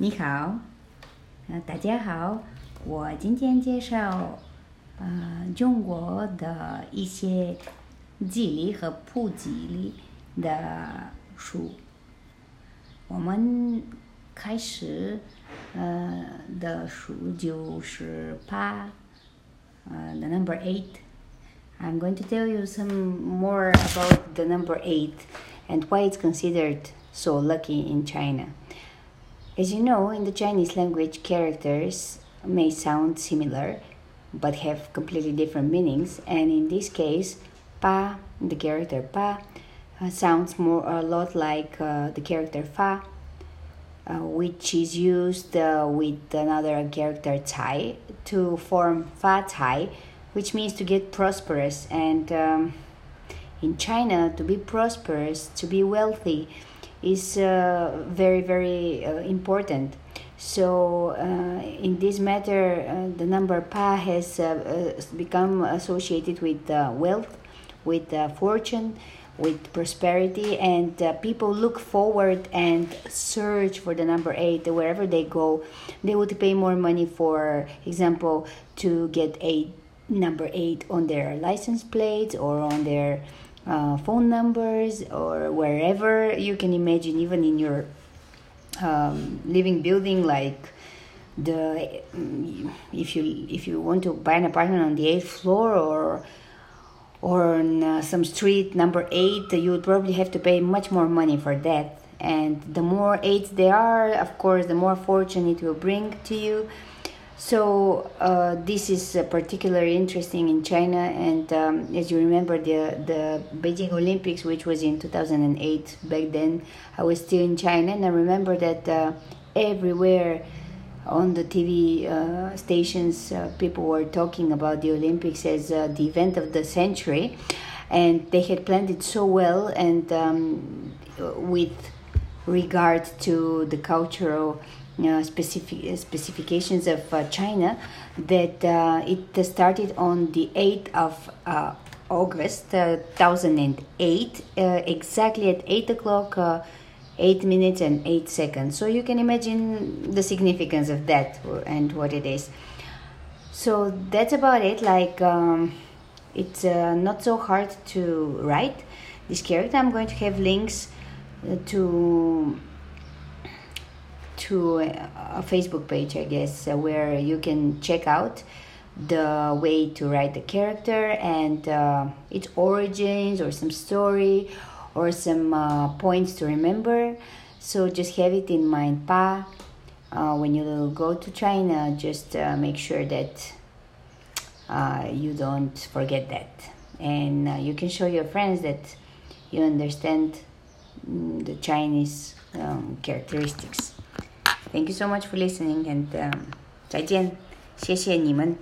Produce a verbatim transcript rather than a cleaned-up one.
你好，呃，大家好，我今天介绍呃中国的一些吉利和不吉利的书。我们开始呃的书就是八，呃 ，the number eight。I'm going to tell you some more about the number eight and why it's considered so lucky in China. As you know, in the Chinese language, characters may sound similar, but have completely different meanings. And in this case, pa, the character pa, uh, sounds more a lot like uh, the character fa, uh, which is used uh, with another character cai to form fa cai, which means to get prosperous. And um, in China, to be prosperous, to be wealthy, is uh, very very uh, important. So uh, in this matter, uh, the number pa has uh, uh, become associated with uh, wealth, with uh, fortune, with prosperity, and uh, people look forward and search for the number eight wherever they go. They would pay more money, for example, to get a number eight on their license plates or on their Uh, phone numbers or wherever you can imagine, even in your um, living building. Like the if you if you want to buy an apartment on the eighth floor or or on uh, some street number eight, you would probably have to pay much more money for that. And the more eights there are, of course, the more fortune it will bring to you. So uh, this is uh, particularly interesting in China. And um, as you remember, the the Beijing Olympics, which was in two thousand eight, back then I was still in China, and I remember that uh, everywhere on the T V uh, stations, uh, people were talking about the Olympics as uh, the event of the century, and they had planned it so well, and um, with regard to the cultural Uh, specific uh, specifications of uh, China, that uh, it started on the eighth of uh, August uh, two thousand eight, uh, exactly at eight o'clock, uh, eight minutes and eight seconds. So you can imagine the significance of that and what it is. So that's about it. Like um, it's uh, not so hard to write this character. I'm going to have links uh, to to a Facebook page, I guess, where you can check out the way to write the character and uh, its origins, or some story, or some uh, points to remember. So just have it in mind. Pa, uh, when you go to China, just uh, make sure that uh, you don't forget that. And uh, you can show your friends that you understand mm, the Chinese um, characteristics. Thank you so much for listening, and um, 再见，谢谢你们。